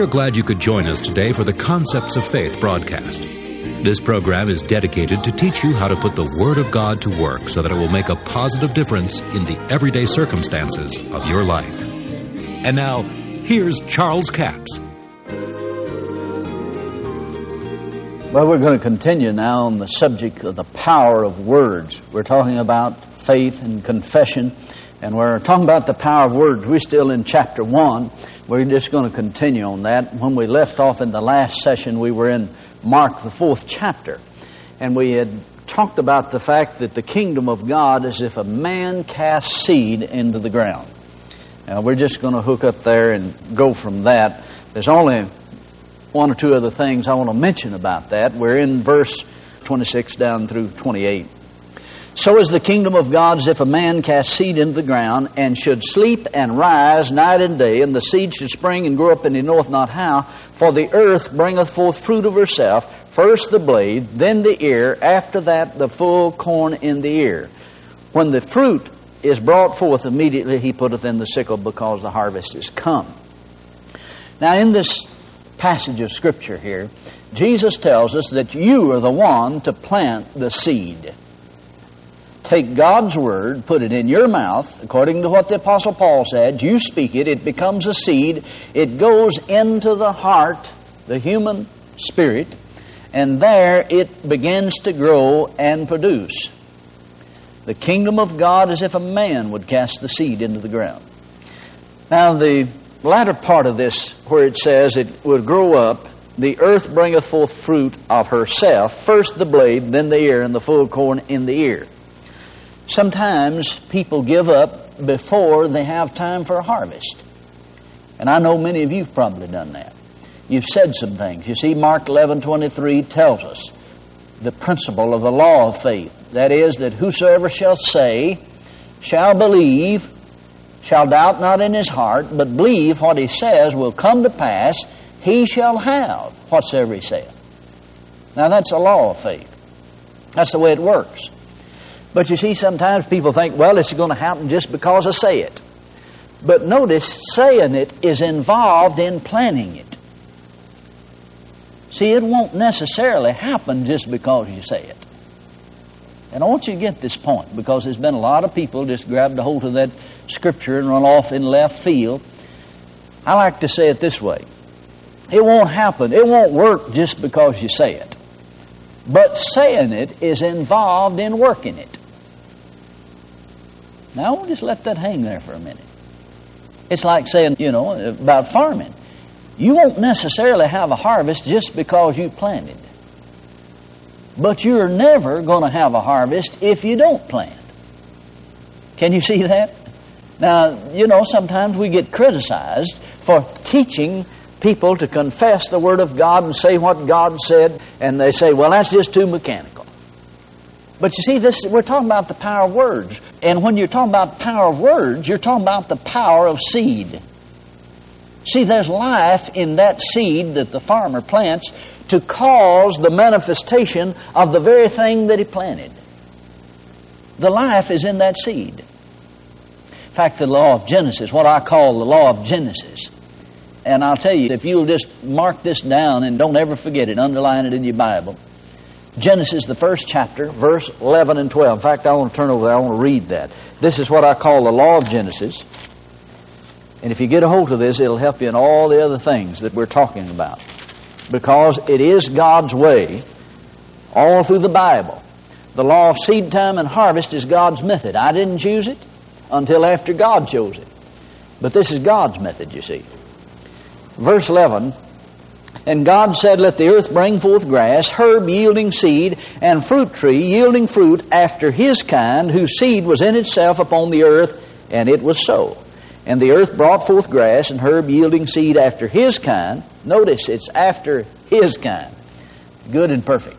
We are glad you could join us today for the Concepts of Faith broadcast. This program is dedicated to teach you how to put the Word of God to work so that it will make a positive difference in the everyday circumstances of your life. And now, here's Charles Capps. Well, we're going to continue now on the subject of the power of words. We're talking about faith and confession, and we're talking about the power of words. We're still in chapter 1. We're just going to continue on that. When we left off in the last session, we were in Mark, the 4th chapter, and we had talked about the fact that the kingdom of God is if a man casts seed into the ground. Now, we're just going to hook up there and go from that. There's only one or two other things I want to mention about that. We're in verse 26 down through 28. So is the kingdom of God as if a man cast seed into the ground, and should sleep and rise night and day, and the seed should spring and grow up, and he knoweth not how. For the earth bringeth forth fruit of herself, first the blade, then the ear, after that the full corn in the ear. When the fruit is brought forth, immediately he putteth in the sickle, because the harvest is come. Now in this passage of Scripture here, Jesus tells us that you are the one to plant the seed. Take God's word, put it in your mouth, according to what the Apostle Paul said. You speak it, it becomes a seed. It goes into the heart, the human spirit, and there it begins to grow and produce. The kingdom of God is if a man would cast the seed into the ground. Now, the latter part of this, where it says it would grow up, the earth bringeth forth fruit of herself, first the blade, then the ear, and the full corn in the ear. Sometimes people give up before they have time for a harvest. And I know many of you have probably done that. You've said some things. You see, Mark 11:23 tells us the principle of the law of faith. That is, that whosoever shall say, shall believe, shall doubt not in his heart, but believe what he says will come to pass, he shall have whatsoever he saith. Now, that's a law of faith. That's the way it works. But you see, sometimes people think, well, it's going to happen just because I say it. But notice, saying it is involved in planning it. See, it won't necessarily happen just because you say it. And I want you to get this point, because there's been a lot of people just grabbed a hold of that Scripture and run off in left field. I like to say it this way. It won't happen. It won't work just because you say it. But saying it is involved in working it. Now, we'll just let that hang there for a minute. It's like saying, you know, about farming. You won't necessarily have a harvest just because you planted. But you're never going to have a harvest if you don't plant. Can you see that? Now, you know, sometimes we get criticized for teaching people to confess the Word of God and say what God said, and they say, well, that's just too mechanical. But you see, this we're talking about the power of words. And when you're talking about the power of words, you're talking about the power of seed. See, there's life in that seed that the farmer plants to cause the manifestation of the very thing that he planted. The life is in that seed. In fact, the law of Genesis, what I call the law of Genesis. And I'll tell you, if you'll just mark this down and don't ever forget it, underline it in your Bible. Genesis, the 1st chapter, verse 11 and 12. In fact, I want to turn over there. I want to read that. This is what I call the law of Genesis. And if you get a hold of this, it'll help you in all the other things that we're talking about. Because it is God's way all through the Bible. The law of seed time and harvest is God's method. I didn't choose it until after God chose it. But this is God's method, you see. Verse 11, and God said, let the earth bring forth grass, herb yielding seed, and fruit tree yielding fruit after his kind, whose seed was in itself upon the earth, and it was so. And the earth brought forth grass and herb yielding seed after his kind. Notice it's after his kind. Good and perfect.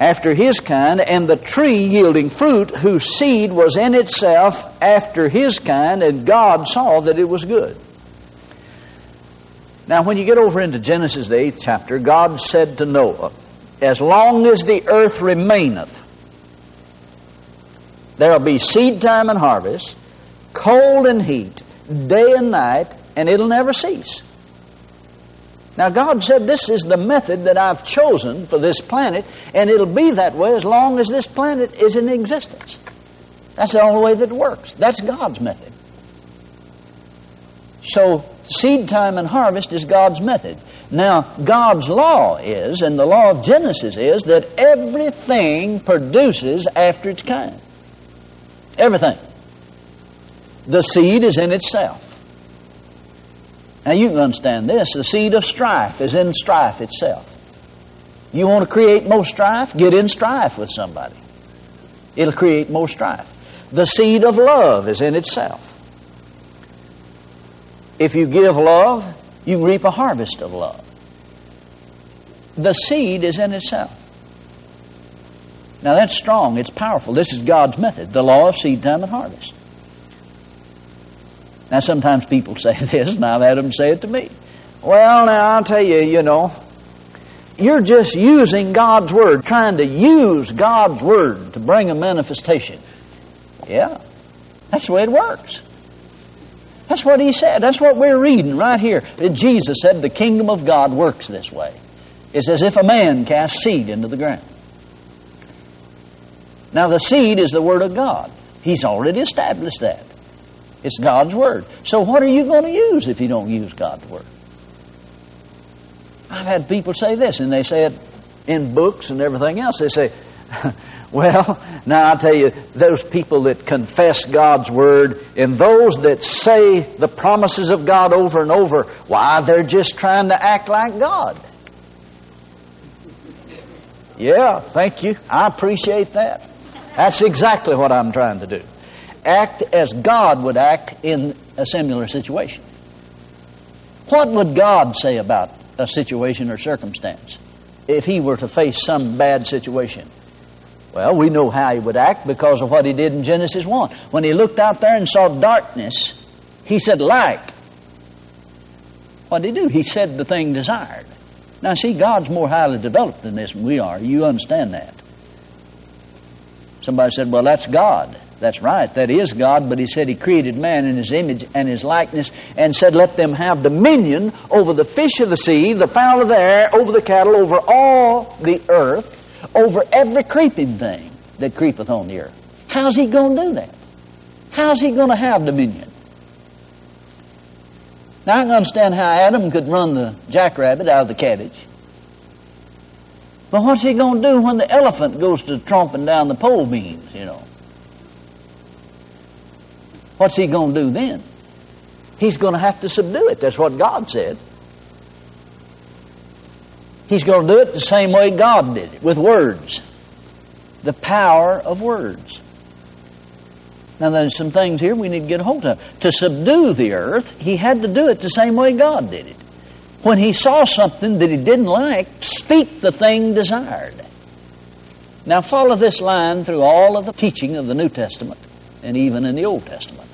After his kind, and the tree yielding fruit, whose seed was in itself after his kind, and God saw that it was good. Now, when you get over into Genesis, the 8th chapter, God said to Noah, as long as the earth remaineth, there will be seed time and harvest, cold and heat, day and night, and it'll never cease. Now, God said, this is the method that I've chosen for this planet, and it'll be that way as long as this planet is in existence. That's the only way that it works. That's God's method. So, seed time and harvest is God's method. Now, God's law is, and the law of Genesis is, that everything produces after its kind. Everything. The seed is in itself. Now, you can understand this. The seed of strife is in strife itself. You want to create more strife? Get in strife with somebody. It'll create more strife. The seed of love is in itself. If you give love, you reap a harvest of love. The seed is in itself. Now, that's strong. It's powerful. This is God's method, the law of seed time and harvest. Now, sometimes people say this, and I've had them say it to me. Well, now, I'll tell you, you know, you're just using God's Word, trying to use God's Word to bring a manifestation. Yeah, that's the way it works. That's what He said. That's what we're reading right here. Jesus said the kingdom of God works this way. It's as if a man casts seed into the ground. Now, the seed is the Word of God. He's already established that. It's God's Word. So what are you going to use if you don't use God's Word? I've had people say this, and they say it in books and everything else. They say, well, now I'll tell you, those people that confess God's Word and those that say the promises of God over and over, why, they're just trying to act like God. Yeah, thank you. I appreciate that. That's exactly what I'm trying to do. Act as God would act in a similar situation. What would God say about a situation or circumstance if He were to face some bad situation? Well, we know how He would act because of what He did in Genesis 1. When He looked out there and saw darkness, He said, light. What did He do? He said the thing desired. Now, see, God's more highly developed than this than we are. You understand that. Somebody said, well, that's God. That's right, that is God, but He said He created man in His image and His likeness and said, let them have dominion over the fish of the sea, the fowl of the air, over the cattle, over all the earth, over every creeping thing that creepeth on the earth. How's He going to do that? How's He going to have dominion? Now, I can understand how Adam could run the jackrabbit out of the cabbage. But what's he going to do when the elephant goes to tromping down the pole beams, you know? What's he going to do then? He's going to have to subdue it. That's what God said. He's going to do it the same way God did it, with words. The power of words. Now, there's some things here we need to get a hold of. To subdue the earth, He had to do it the same way God did it. When He saw something that He didn't like, speak the thing desired. Now, follow this line through all of the teaching of the New Testament and even in the Old Testament.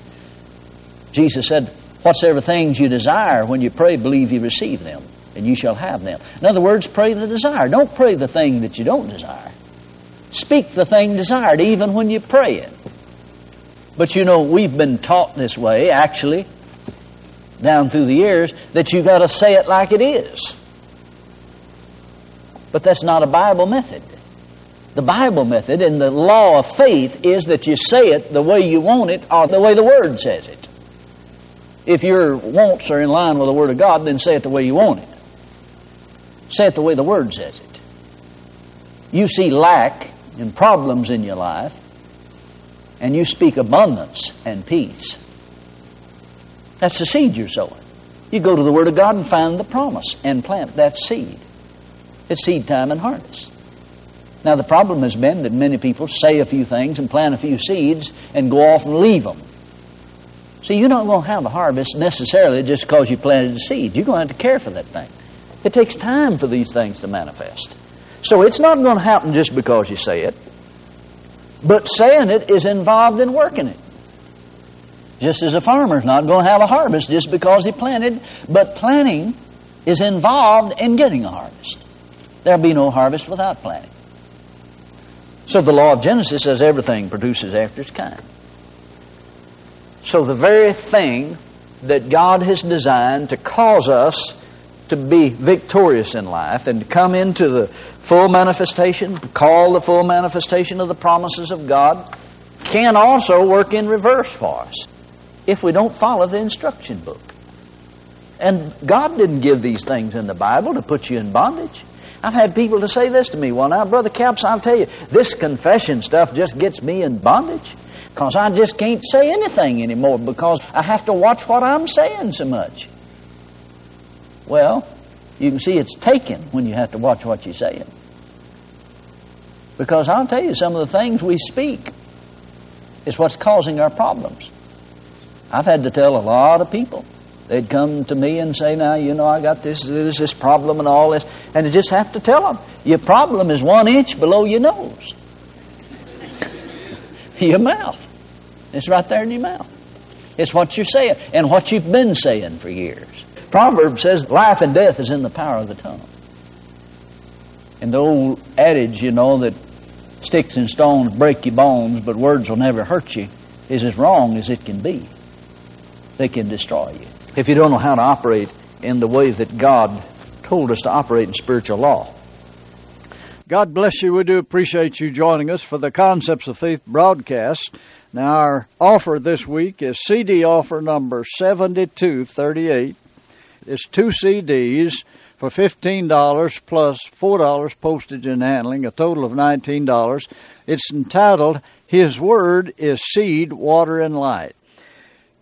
Jesus said, whatsoever things you desire, when you pray, believe you receive them, and you shall have them. In other words, pray the desire. Don't pray the thing that you don't desire. Speak the thing desired, even when you pray it. But you know, we've been taught this way, actually, down through the years, that you've got to say it like it is. But that's not a Bible method. The Bible method and the law of faith is that you say it the way you want it or the way the Word says it. If your wants are in line with the Word of God, then say it the way you want it. Say it the way the Word says it. You see lack and problems in your life, and you speak abundance and peace. That's the seed you're sowing. You go to the Word of God and find the promise and plant that seed. It's seed time and harvest. Now, the problem has been that many people say a few things and plant a few seeds and go off and leave them. See, you're not going to have a harvest necessarily just because you planted a seed. You're going to have to care for that thing. It takes time for these things to manifest. So it's not going to happen just because you say it. But saying it is involved in working it. Just as a farmer's not going to have a harvest just because he planted, but planting is involved in getting a harvest. There'll be no harvest without planting. So the law of Genesis says everything produces after its kind. So the very thing that God has designed to cause us to be victorious in life and to come into the full manifestation, call the full manifestation of the promises of God, can also work in reverse for us if we don't follow the instruction book. And God didn't give these things in the Bible to put you in bondage. I've had people to say this to me. Well, now, Brother Capps, I'll tell you, this confession stuff just gets me in bondage because I just can't say anything anymore because I have to watch what I'm saying so much. Well, you can see it's taken when you have to watch what you're saying. Because I'll tell you, some of the things we speak is what's causing our problems. I've had to tell a lot of people. They'd come to me and say, now, you know, I got this problem and all this. And I just have to tell them, your problem is 1 inch below your nose. Your mouth. It's right there in your mouth. It's what you're saying and what you've been saying for years. Proverbs says life and death is in the power of the tongue. And the old adage, you know, that sticks and stones break your bones, but words will never hurt you, is as wrong as it can be. They can destroy you if you don't know how to operate in the way that God told us to operate in spiritual law. God bless you. We do appreciate you joining us for the Concepts of Faith broadcast. Now, our offer this week is CD offer number 7238. It's 2 CDs for $15 plus $4 postage and handling, a total of $19. It's entitled, His Word is Seed, Water, and Light.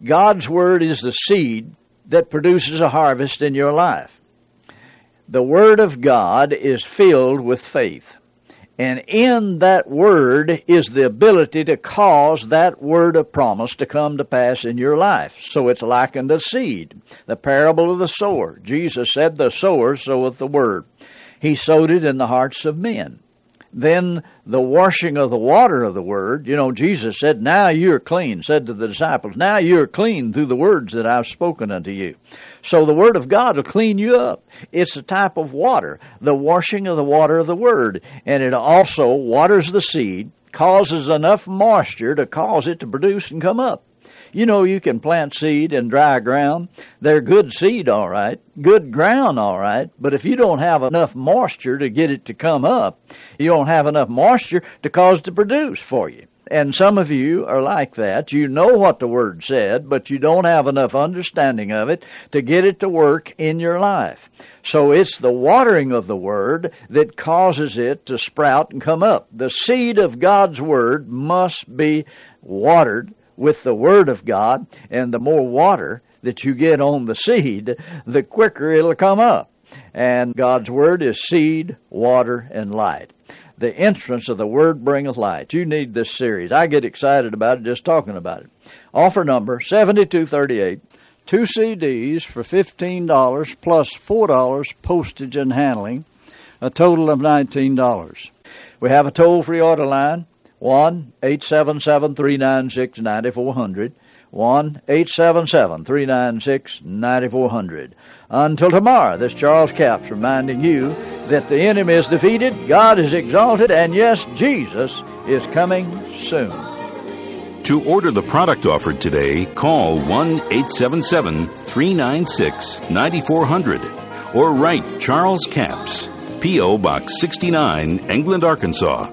God's Word is the seed that produces a harvest in your life. The Word of God is filled with faith. And in that Word is the ability to cause that word of promise to come to pass in your life. So it's likened to seed. The parable of the sower. Jesus said, the sower soweth the word. He sowed it in the hearts of men. Then the washing of the water of the word, you know, Jesus said, now you're clean, said to the disciples, now you're clean through the words that I've spoken unto you. So the Word of God will clean you up. It's a type of water, the washing of the water of the Word. And it also waters the seed, causes enough moisture to cause it to produce and come up. You know, you can plant seed in dry ground. They're good seed, all right, good ground, all right, but if you don't have enough moisture to get it to come up, you don't have enough moisture to cause it to produce for you. And some of you are like that. You know what the Word said, but you don't have enough understanding of it to get it to work in your life. So it's the watering of the Word that causes it to sprout and come up. The seed of God's Word must be watered with the Word of God, and the more water that you get on the seed, the quicker it'll come up. And God's Word is seed, water, and light. The entrance of the Word bringeth light. You need this series. I get excited about it just talking about it. Offer number 7238, 2 CDs for $15 plus $4 postage and handling, a total of $19. We have a toll-free order line, 1-877-396-9400, 1-877-396-9400. Until tomorrow, this Charles Capps reminding you that the enemy is defeated, God is exalted, and yes, Jesus is coming soon. To order the product offered today, call 1-877-396-9400 or write Charles Capps, P.O. Box 69, England, Arkansas,